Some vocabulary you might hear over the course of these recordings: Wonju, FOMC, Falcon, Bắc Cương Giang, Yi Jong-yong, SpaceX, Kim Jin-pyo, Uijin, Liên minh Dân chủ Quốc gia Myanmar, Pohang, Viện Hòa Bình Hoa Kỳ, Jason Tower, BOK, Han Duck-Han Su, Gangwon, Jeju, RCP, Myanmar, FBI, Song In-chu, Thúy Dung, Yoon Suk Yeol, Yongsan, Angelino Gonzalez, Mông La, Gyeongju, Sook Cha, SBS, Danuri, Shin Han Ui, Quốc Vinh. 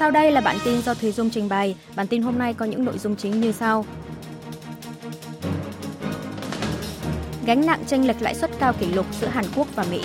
Sau đây là bản tin do Thúy Dung trình bày. Bản tin hôm nay có những nội dung chính như sau. Gánh nặng chênh lệch lãi suất cao kỷ lục giữa Hàn Quốc và Mỹ.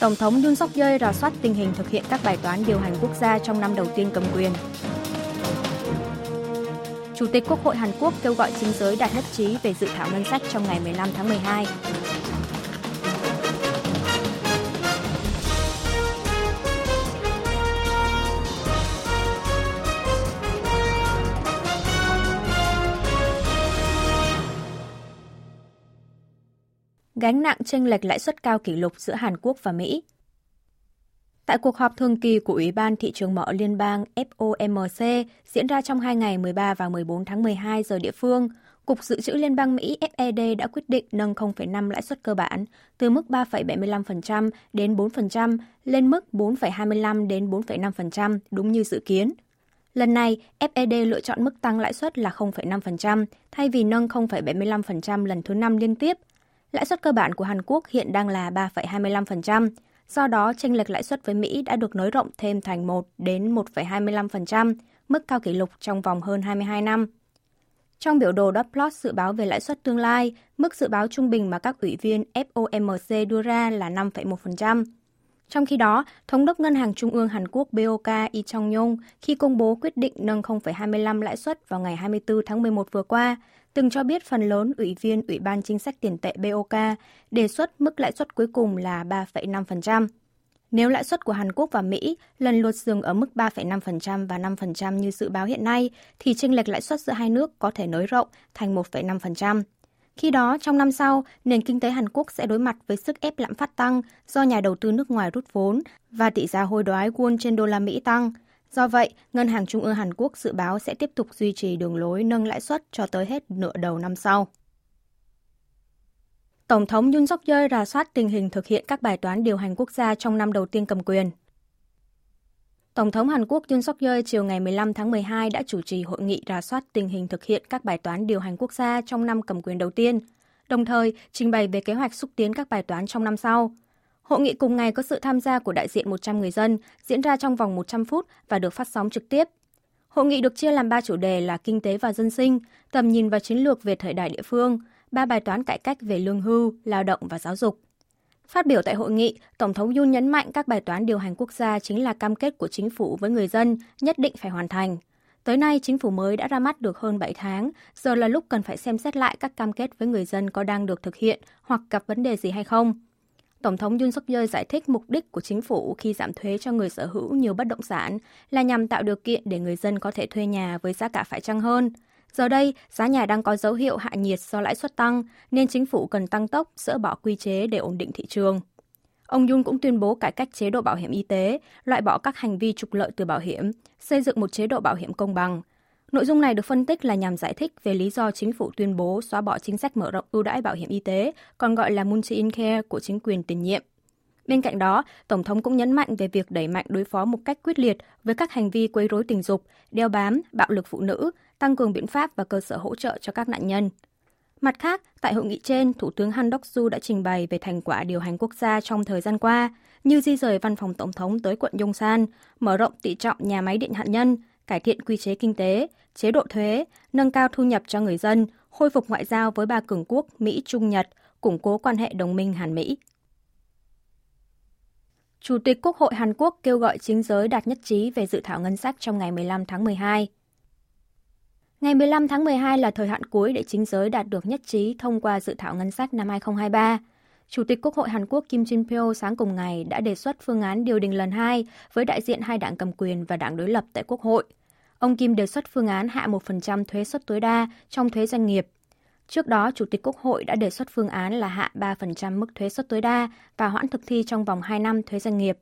Tổng thống Yoon Suk Yeol rà soát tình hình thực hiện các bài toán điều hành quốc gia trong năm đầu tiên cầm quyền. Chủ tịch Quốc hội Hàn Quốc kêu gọi chính giới đạt nhất trí về dự thảo ngân sách trong ngày 15 tháng 12. Gánh nặng chênh lệch lãi suất cao kỷ lục giữa Hàn Quốc và Mỹ. Tại cuộc họp thường kỳ của Ủy ban Thị trường Mở Liên bang FOMC diễn ra trong 2 ngày 13 và 14 tháng 12 giờ địa phương, Cục Dự trữ Liên bang Mỹ FED đã quyết định nâng 0,5 lãi suất cơ bản từ mức 3,75% đến 4% lên mức 4,25 đến 4,5% đúng như dự kiến. Lần này, FED lựa chọn mức tăng lãi suất là 0,5% thay vì nâng 0,75% lần thứ 5 liên tiếp. Lãi suất cơ bản của Hàn Quốc hiện đang là 3,25%, do đó chênh lệch lãi suất với Mỹ đã được nới rộng thêm thành 1 đến 1,25%, mức cao kỷ lục trong vòng hơn 22 năm. Trong biểu đồ dot plot dự báo về lãi suất tương lai, mức dự báo trung bình mà các ủy viên FOMC đưa ra là 5,1%. Trong khi đó, Thống đốc Ngân hàng Trung ương Hàn Quốc BOK Yi Jong-yong khi công bố quyết định nâng 0,25 lãi suất vào ngày 24 tháng 11 vừa qua, từng cho biết phần lớn ủy viên Ủy ban Chính sách Tiền tệ BOK đề xuất mức lãi suất cuối cùng là 3,5%. Nếu lãi suất của Hàn Quốc và Mỹ lần lượt dừng ở mức 3,5% và 5% như dự báo hiện nay, thì chênh lệch lãi suất giữa hai nước có thể nới rộng thành 1,5%. Khi đó, trong năm sau, nền kinh tế Hàn Quốc sẽ đối mặt với sức ép lạm phát tăng do nhà đầu tư nước ngoài rút vốn và tỷ giá hối đoái won trên đô la Mỹ tăng. Do vậy, Ngân hàng Trung ương Hàn Quốc dự báo sẽ tiếp tục duy trì đường lối nâng lãi suất cho tới hết nửa đầu năm sau. Tổng thống Yoon Suk Yeol rà soát tình hình thực hiện các bài toán điều hành quốc gia trong năm đầu tiên cầm quyền. Tổng thống Hàn Quốc Yoon Suk Yeol chiều ngày 15 tháng 12 đã chủ trì hội nghị rà soát tình hình thực hiện các bài toán điều hành quốc gia trong năm cầm quyền đầu tiên, đồng thời trình bày về kế hoạch xúc tiến các bài toán trong năm sau. Hội nghị cùng ngày có sự tham gia của đại diện 100 người dân, diễn ra trong vòng 100 phút và được phát sóng trực tiếp. Hội nghị được chia làm 3 chủ đề là kinh tế và dân sinh, tầm nhìn và chiến lược về thời đại địa phương, 3 bài toán cải cách về lương hưu, lao động và giáo dục. Phát biểu tại hội nghị, Tổng thống Yoon nhấn mạnh các bài toán điều hành quốc gia chính là cam kết của chính phủ với người dân nhất định phải hoàn thành. Tới nay, chính phủ mới đã ra mắt được hơn 7 tháng, giờ là lúc cần phải xem xét lại các cam kết với người dân có đang được thực hiện hoặc gặp vấn đề gì hay không. Tổng thống Yoon Suk Yeol giải thích mục đích của chính phủ khi giảm thuế cho người sở hữu nhiều bất động sản là nhằm tạo điều kiện để người dân có thể thuê nhà với giá cả phải chăng hơn. Giờ đây, giá nhà đang có dấu hiệu hạ nhiệt do lãi suất tăng, nên chính phủ cần tăng tốc, dỡ bỏ quy chế để ổn định thị trường. Ông Yoon cũng tuyên bố cải cách chế độ bảo hiểm y tế, loại bỏ các hành vi trục lợi từ bảo hiểm, xây dựng một chế độ bảo hiểm công bằng. Nội dung này được phân tích là nhằm giải thích về lý do chính phủ tuyên bố xóa bỏ chính sách mở rộng ưu đãi bảo hiểm y tế, còn gọi là Multi-in Care của chính quyền tiền nhiệm. Bên cạnh đó, Tổng thống cũng nhấn mạnh về việc đẩy mạnh đối phó một cách quyết liệt với các hành vi quấy rối tình dục, đeo bám, bạo lực phụ nữ, tăng cường biện pháp và cơ sở hỗ trợ cho các nạn nhân. Mặt khác, tại hội nghị trên, Thủ tướng Han Duck-Han Su đã trình bày về thành quả điều hành quốc gia trong thời gian qua, như di rời văn phòng Tổng thống tới quận Yongsan, mở rộng tỉ trọng nhà máy điện hạt nhân, cải thiện quy chế kinh tế, chế độ thuế, nâng cao thu nhập cho người dân, khôi phục ngoại giao với 3 cường quốc Mỹ, Trung, Nhật, củng cố quan hệ đồng minh Hàn-Mỹ. Chủ tịch Quốc hội Hàn Quốc kêu gọi chính giới đạt nhất trí về dự thảo ngân sách trong ngày 15 tháng 12. Ngày 15 tháng 12 là thời hạn cuối để chính giới đạt được nhất trí thông qua dự thảo ngân sách năm 2023. Chủ tịch Quốc hội Hàn Quốc Kim Jin-pyo sáng cùng ngày đã đề xuất phương án điều đình lần 2 với đại diện hai đảng cầm quyền và đảng đối lập tại Quốc hội. Ông Kim đề xuất phương án hạ 1% thuế suất tối đa trong thuế doanh nghiệp. Trước đó, Chủ tịch Quốc hội đã đề xuất phương án là hạ 3% mức thuế suất tối đa và hoãn thực thi trong vòng 2 năm thuế doanh nghiệp.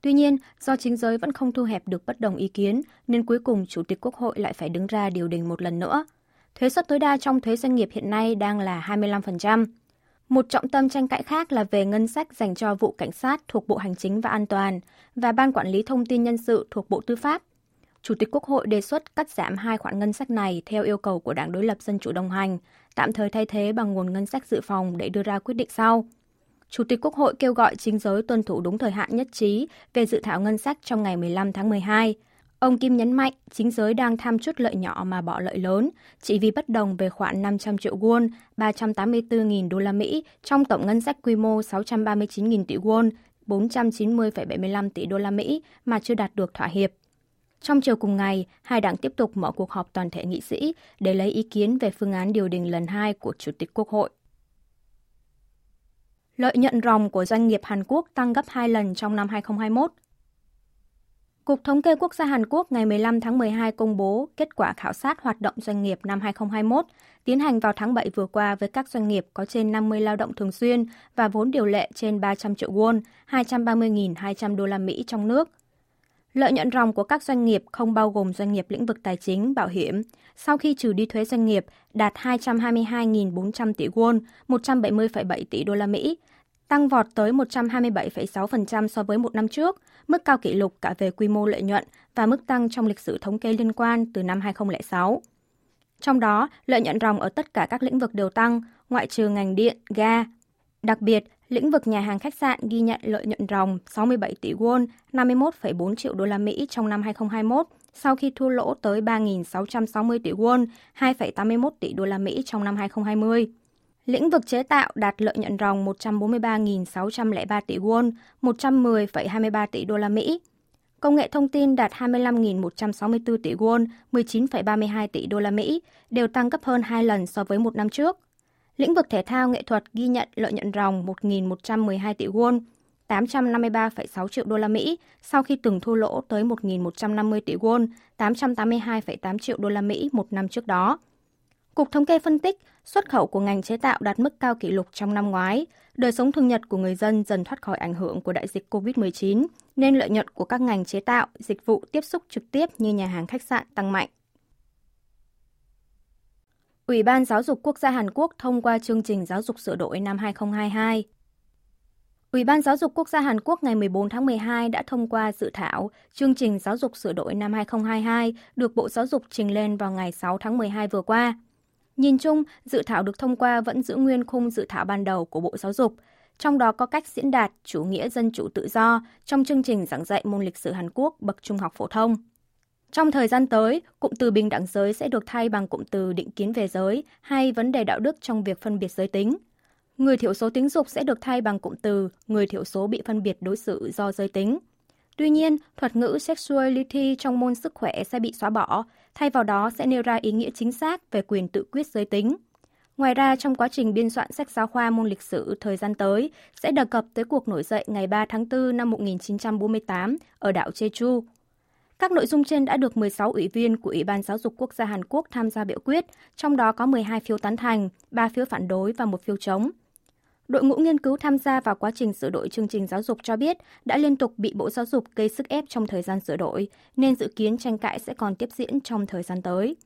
Tuy nhiên, do chính giới vẫn không thu hẹp được bất đồng ý kiến, nên cuối cùng Chủ tịch Quốc hội lại phải đứng ra điều đình một lần nữa. Thuế suất tối đa trong thuế doanh nghiệp hiện nay đang là 25%. Một trọng tâm tranh cãi khác là về ngân sách dành cho vụ cảnh sát thuộc Bộ Hành chính và An toàn và Ban Quản lý Thông tin Nhân sự thuộc Bộ Tư pháp. Chủ tịch Quốc hội đề xuất cắt giảm 2 khoản ngân sách này theo yêu cầu của đảng đối lập Dân chủ đồng hành, tạm thời thay thế bằng nguồn ngân sách dự phòng để đưa ra quyết định sau. Chủ tịch Quốc hội kêu gọi chính giới tuân thủ đúng thời hạn nhất trí về dự thảo ngân sách trong ngày 15 tháng 12. Ông Kim nhấn mạnh chính giới đang tham chút lợi nhỏ mà bỏ lợi lớn, chỉ vì bất đồng về khoản 500 triệu won, 384.000 đô la Mỹ trong tổng ngân sách quy mô 639.000 tỷ won, 490,75 tỷ đô la Mỹ mà chưa đạt được thỏa hiệp. Trong chiều cùng ngày, hai đảng tiếp tục mở cuộc họp toàn thể nghị sĩ để lấy ý kiến về phương án điều đình lần 2 của Chủ tịch Quốc hội. Lợi nhuận ròng của doanh nghiệp Hàn Quốc tăng gấp 2 lần trong năm 2021. Cục Thống kê Quốc gia Hàn Quốc ngày 15 tháng 12 công bố kết quả khảo sát hoạt động doanh nghiệp năm 2021, tiến hành vào tháng 7 vừa qua với các doanh nghiệp có trên 50 lao động thường xuyên và vốn điều lệ trên 300 triệu won, 230.200 đô la Mỹ trong nước. Lợi nhuận ròng của các doanh nghiệp không bao gồm doanh nghiệp lĩnh vực tài chính, bảo hiểm, sau khi trừ đi thuế doanh nghiệp đạt 222.400 tỷ won, 170,7 tỷ đô la Mỹ, tăng vọt tới 127,6% so với một năm trước, mức cao kỷ lục cả về quy mô lợi nhuận và mức tăng trong lịch sử thống kê liên quan từ năm 2006. Trong đó, lợi nhuận ròng ở tất cả các lĩnh vực đều tăng, ngoại trừ ngành điện, ga. Đặc biệt, lĩnh vực nhà hàng khách sạn ghi nhận lợi nhuận ròng 67 tỷ won, 51,4 triệu đô la Mỹ trong năm 2021, sau khi thua lỗ tới 3.660 tỷ won, 2,81 tỷ đô la Mỹ trong năm 2020. Lĩnh vực chế tạo đạt lợi nhuận ròng 143.603 tỷ won, 110,23 tỷ đô la Mỹ. Công nghệ thông tin đạt 25.164 tỷ won, 19,32 tỷ đô la Mỹ, đều tăng gấp hơn 2 lần so với một năm trước. Lĩnh vực thể thao nghệ thuật ghi nhận lợi nhuận ròng 1.112 tỷ won, 853,6 triệu đô la Mỹ, sau khi từng thua lỗ tới 1.150 tỷ won, 882,8 triệu đô la Mỹ một năm trước đó. Cục Thống kê phân tích, xuất khẩu của ngành chế tạo đạt mức cao kỷ lục trong năm ngoái, đời sống thường nhật của người dân dần thoát khỏi ảnh hưởng của đại dịch COVID-19, nên lợi nhuận của các ngành chế tạo, dịch vụ tiếp xúc trực tiếp như nhà hàng khách sạn tăng mạnh. Ủy ban Giáo dục Quốc gia Hàn Quốc thông qua chương trình giáo dục sửa đổi năm 2022. Ủy ban Giáo dục Quốc gia Hàn Quốc ngày 14 tháng 12 đã thông qua dự thảo chương trình giáo dục sửa đổi năm 2022 được Bộ Giáo dục trình lên vào ngày 6 tháng 12 vừa qua. Nhìn chung, dự thảo được thông qua vẫn giữ nguyên khung dự thảo ban đầu của Bộ Giáo dục, trong đó có cách diễn đạt chủ nghĩa dân chủ tự do trong chương trình giảng dạy môn lịch sử Hàn Quốc bậc trung học phổ thông. Trong thời gian tới, cụm từ bình đẳng giới sẽ được thay bằng cụm từ định kiến về giới hay vấn đề đạo đức trong việc phân biệt giới tính. Người thiểu số tính dục sẽ được thay bằng cụm từ người thiểu số bị phân biệt đối xử do giới tính. Tuy nhiên, thuật ngữ sexuality trong môn sức khỏe sẽ bị xóa bỏ, thay vào đó sẽ nêu ra ý nghĩa chính xác về quyền tự quyết giới tính. Ngoài ra, trong quá trình biên soạn sách giáo khoa môn lịch sử thời gian tới, sẽ đề cập tới cuộc nổi dậy ngày 3 tháng 4 năm 1948 ở đảo Jeju. Các nội dung trên đã được 16 ủy viên của Ủy ban Giáo dục Quốc gia Hàn Quốc tham gia biểu quyết, trong đó có 12 phiếu tán thành, 3 phiếu phản đối và 1 phiếu chống. Đội ngũ nghiên cứu tham gia vào quá trình sửa đổi chương trình giáo dục cho biết đã liên tục bị Bộ Giáo dục gây sức ép trong thời gian sửa đổi, nên dự kiến tranh cãi sẽ còn tiếp diễn trong thời gian tới.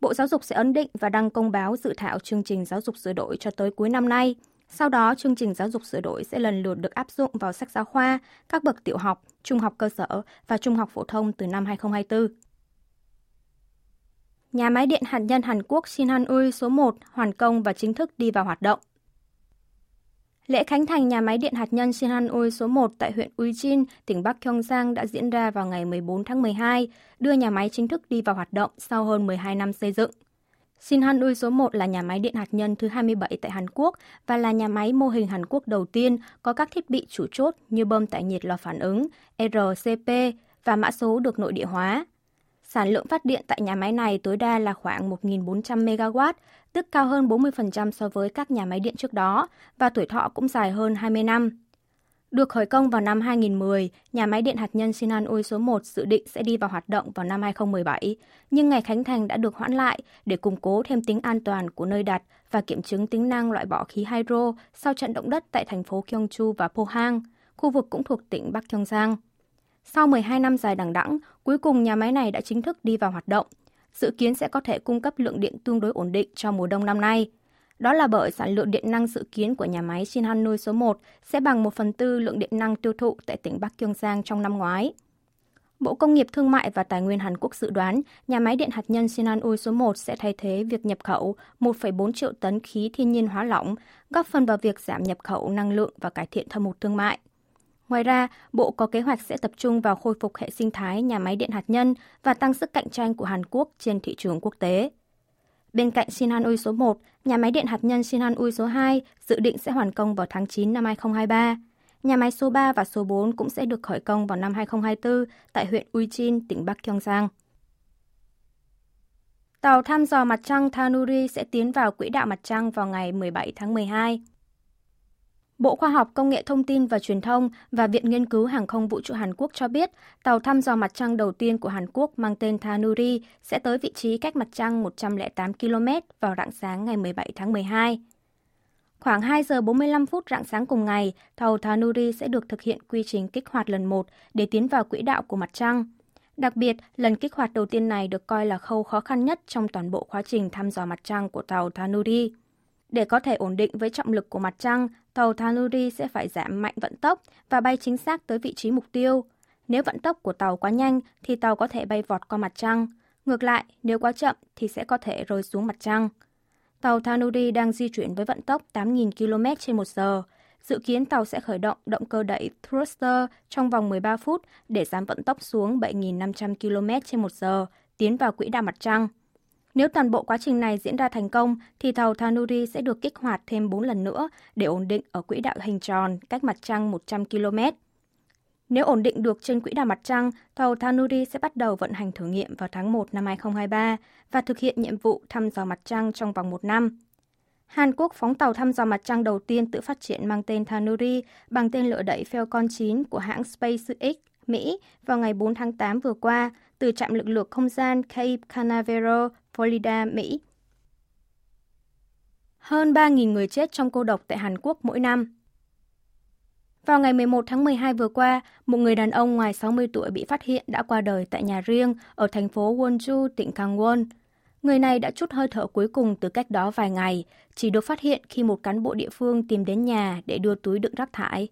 Bộ Giáo dục sẽ ấn định và đăng công báo dự thảo chương trình giáo dục sửa đổi cho tới cuối năm nay. Sau đó, chương trình giáo dục sửa đổi sẽ lần lượt được áp dụng vào sách giáo khoa, các bậc tiểu học, trung học cơ sở và trung học phổ thông từ năm 2024. Nhà máy điện hạt nhân Hàn Quốc Shin Han Ui số 1 hoàn công và chính thức đi vào hoạt động. Lễ khánh thành nhà máy điện hạt nhân Shin Han Ui số 1 tại huyện Uijin, tỉnh Bắc Cương Giang đã diễn ra vào ngày 14 tháng 12, đưa nhà máy chính thức đi vào hoạt động sau hơn 12 năm xây dựng. Shin Han Ui số 1 là nhà máy điện hạt nhân thứ 27 tại Hàn Quốc và là nhà máy mô hình Hàn Quốc đầu tiên có các thiết bị chủ chốt như bơm tải nhiệt lò phản ứng, RCP và mã số được nội địa hóa. Sản lượng phát điện tại nhà máy này tối đa là khoảng 1.400 MW, tức cao hơn 40% so với các nhà máy điện trước đó và tuổi thọ cũng dài hơn 20 năm. Được khởi công vào năm 2010, nhà máy điện hạt nhân Shin Han Ui số 1 dự định sẽ đi vào hoạt động vào năm 2017, nhưng ngày khánh thành đã được hoãn lại để củng cố thêm tính an toàn của nơi đặt và kiểm chứng tính năng loại bỏ khí hydro sau trận động đất tại thành phố Gyeongju và Pohang, khu vực cũng thuộc tỉnh Bắc Cương Giang. Sau 12 năm dài đằng đẵng, cuối cùng nhà máy này đã chính thức đi vào hoạt động. Dự kiến sẽ có thể cung cấp lượng điện tương đối ổn định cho mùa đông năm nay. Đó là bởi sản lượng điện năng dự kiến của nhà máy Shin Han Ui số 1 sẽ bằng 1/4 lượng điện năng tiêu thụ tại tỉnh Bắc Cương Giang trong năm ngoái. Bộ Công nghiệp Thương mại và Tài nguyên Hàn Quốc dự đoán nhà máy điện hạt nhân Shin Han Ui số 1 sẽ thay thế việc nhập khẩu 1,4 triệu tấn khí thiên nhiên hóa lỏng, góp phần vào việc giảm nhập khẩu năng lượng và cải thiện thâm hụt thương mại. Ngoài ra, Bộ có kế hoạch sẽ tập trung vào khôi phục hệ sinh thái nhà máy điện hạt nhân và tăng sức cạnh tranh của Hàn Quốc trên thị trường quốc tế. Bên cạnh Shin Han Ui số 1, nhà máy điện hạt nhân Shin Han Ui số 2 dự định sẽ hoàn công vào tháng 9 năm 2023. Nhà máy số 3 và số 4 cũng sẽ được khởi công vào năm 2024 tại huyện Uijin, tỉnh Bắc Cương Giang. Tàu thăm dò mặt trăng Danuri sẽ tiến vào quỹ đạo mặt trăng vào ngày 17 tháng 12. Bộ Khoa học Công nghệ Thông tin và Truyền thông và Viện Nghiên cứu Hàng không Vũ trụ Hàn Quốc cho biết tàu thăm dò mặt trăng đầu tiên của Hàn Quốc mang tên Danuri sẽ tới vị trí cách mặt trăng 108 km vào rạng sáng ngày 17 tháng 12. Khoảng 2 giờ 45 phút rạng sáng cùng ngày, tàu Danuri sẽ được thực hiện quy trình kích hoạt lần 1 để tiến vào quỹ đạo của mặt trăng. Đặc biệt, lần kích hoạt đầu tiên này được coi là khâu khó khăn nhất trong toàn bộ quá trình thăm dò mặt trăng của tàu Danuri. Để có thể ổn định với trọng lực của mặt trăng, tàu Danuri sẽ phải giảm mạnh vận tốc và bay chính xác tới vị trí mục tiêu. Nếu vận tốc của tàu quá nhanh thì tàu có thể bay vọt qua mặt trăng. Ngược lại, nếu quá chậm thì sẽ có thể rơi xuống mặt trăng. Tàu Danuri đang di chuyển với vận tốc 8.000 km/h. Dự kiến tàu sẽ khởi động động cơ đẩy thruster trong vòng 13 phút để giảm vận tốc xuống 7.500 km/h, tiến vào quỹ đạo mặt trăng. Nếu toàn bộ quá trình này diễn ra thành công, thì tàu Danuri sẽ được kích hoạt thêm 4 lần nữa để ổn định ở quỹ đạo hình tròn cách mặt trăng 100 km. Nếu ổn định được trên quỹ đạo mặt trăng, tàu Danuri sẽ bắt đầu vận hành thử nghiệm vào tháng 1 năm 2023 và thực hiện nhiệm vụ thăm dò mặt trăng trong vòng 1 năm. Hàn Quốc phóng tàu thăm dò mặt trăng đầu tiên tự phát triển mang tên Danuri bằng tên lửa đẩy Falcon 9 của hãng SpaceX, Mỹ vào ngày 4 tháng 8 vừa qua từ trạm lực lượng không gian Cape Canaveral, Florida, Mỹ. Hơn 3.000 người chết trong cô độc tại Hàn Quốc mỗi năm. Vào ngày 11 tháng 12 vừa qua, một người đàn ông ngoài 60 tuổi bị phát hiện đã qua đời tại nhà riêng ở thành phố Wonju, tỉnh Gangwon. Người này đã trút hơi thở cuối cùng từ cách đó vài ngày, chỉ được phát hiện khi một cán bộ địa phương tìm đến nhà để đưa túi đựng rác thải.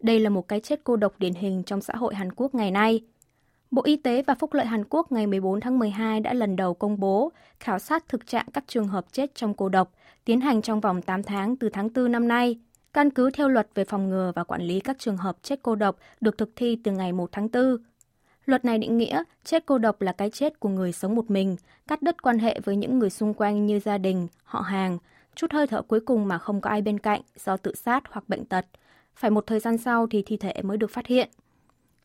Đây là một cái chết cô độc điển hình trong xã hội Hàn Quốc ngày nay. Bộ Y tế và Phúc lợi Hàn Quốc ngày 14 tháng 12 đã lần đầu công bố khảo sát thực trạng các trường hợp chết trong cô độc, tiến hành trong vòng 8 tháng từ tháng 4 năm nay. Căn cứ theo luật về phòng ngừa và quản lý các trường hợp chết cô độc được thực thi từ ngày 1 tháng 4. Luật này định nghĩa chết cô độc là cái chết của người sống một mình, cắt đứt quan hệ với những người xung quanh như gia đình, họ hàng, trút hơi thở cuối cùng mà không có ai bên cạnh do tự sát hoặc bệnh tật. Phải một thời gian sau thì thi thể mới được phát hiện.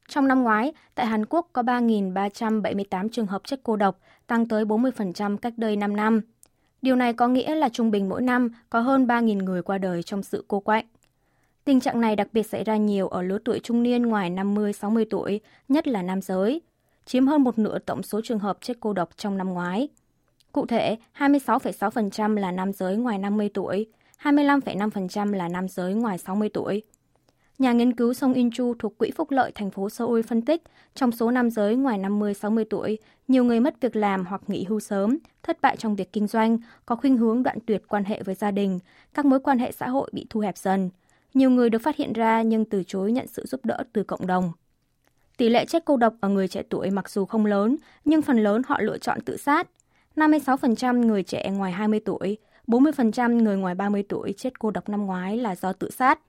Trong năm ngoái, tại Hàn Quốc có 3.378 trường hợp chết cô độc, tăng tới 40% cách đây 5 năm. Điều này có nghĩa là trung bình mỗi năm có hơn 3.000 người qua đời trong sự cô quạnh. Tình trạng này đặc biệt xảy ra nhiều ở lứa tuổi trung niên ngoài 50-60 tuổi, nhất là nam giới, chiếm hơn một nửa tổng số trường hợp chết cô độc trong năm ngoái. Cụ thể, 26,6% là nam giới ngoài 50 tuổi, 25,5% là nam giới ngoài 60 tuổi. Nhà nghiên cứu Song In-chu thuộc Quỹ Phúc lợi thành phố Seoul phân tích, trong số nam giới ngoài 50-60 tuổi, nhiều người mất việc làm hoặc nghỉ hưu sớm, thất bại trong việc kinh doanh, có khuynh hướng đoạn tuyệt quan hệ với gia đình, các mối quan hệ xã hội bị thu hẹp dần. Nhiều người được phát hiện ra nhưng từ chối nhận sự giúp đỡ từ cộng đồng. Tỷ lệ chết cô độc ở người trẻ tuổi mặc dù không lớn, nhưng phần lớn họ lựa chọn tự sát. 56% người trẻ ngoài 20 tuổi, 40% người ngoài 30 tuổi chết cô độc năm ngoái là do tự sát.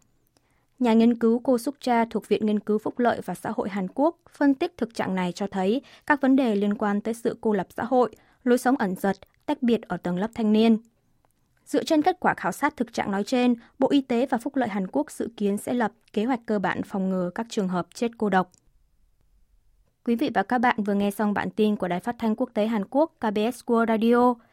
Nhà nghiên cứu cô Sook Cha thuộc Viện Nghiên cứu Phúc lợi và Xã hội Hàn Quốc phân tích thực trạng này cho thấy các vấn đề liên quan tới sự cô lập xã hội, lối sống ẩn dật, tách biệt ở tầng lớp thanh niên. Dựa trên kết quả khảo sát thực trạng nói trên, Bộ Y tế và Phúc lợi Hàn Quốc dự kiến sẽ lập kế hoạch cơ bản phòng ngừa các trường hợp chết cô độc. Quý vị và các bạn vừa nghe xong bản tin của Đài Phát thanh Quốc tế Hàn Quốc KBS World Radio.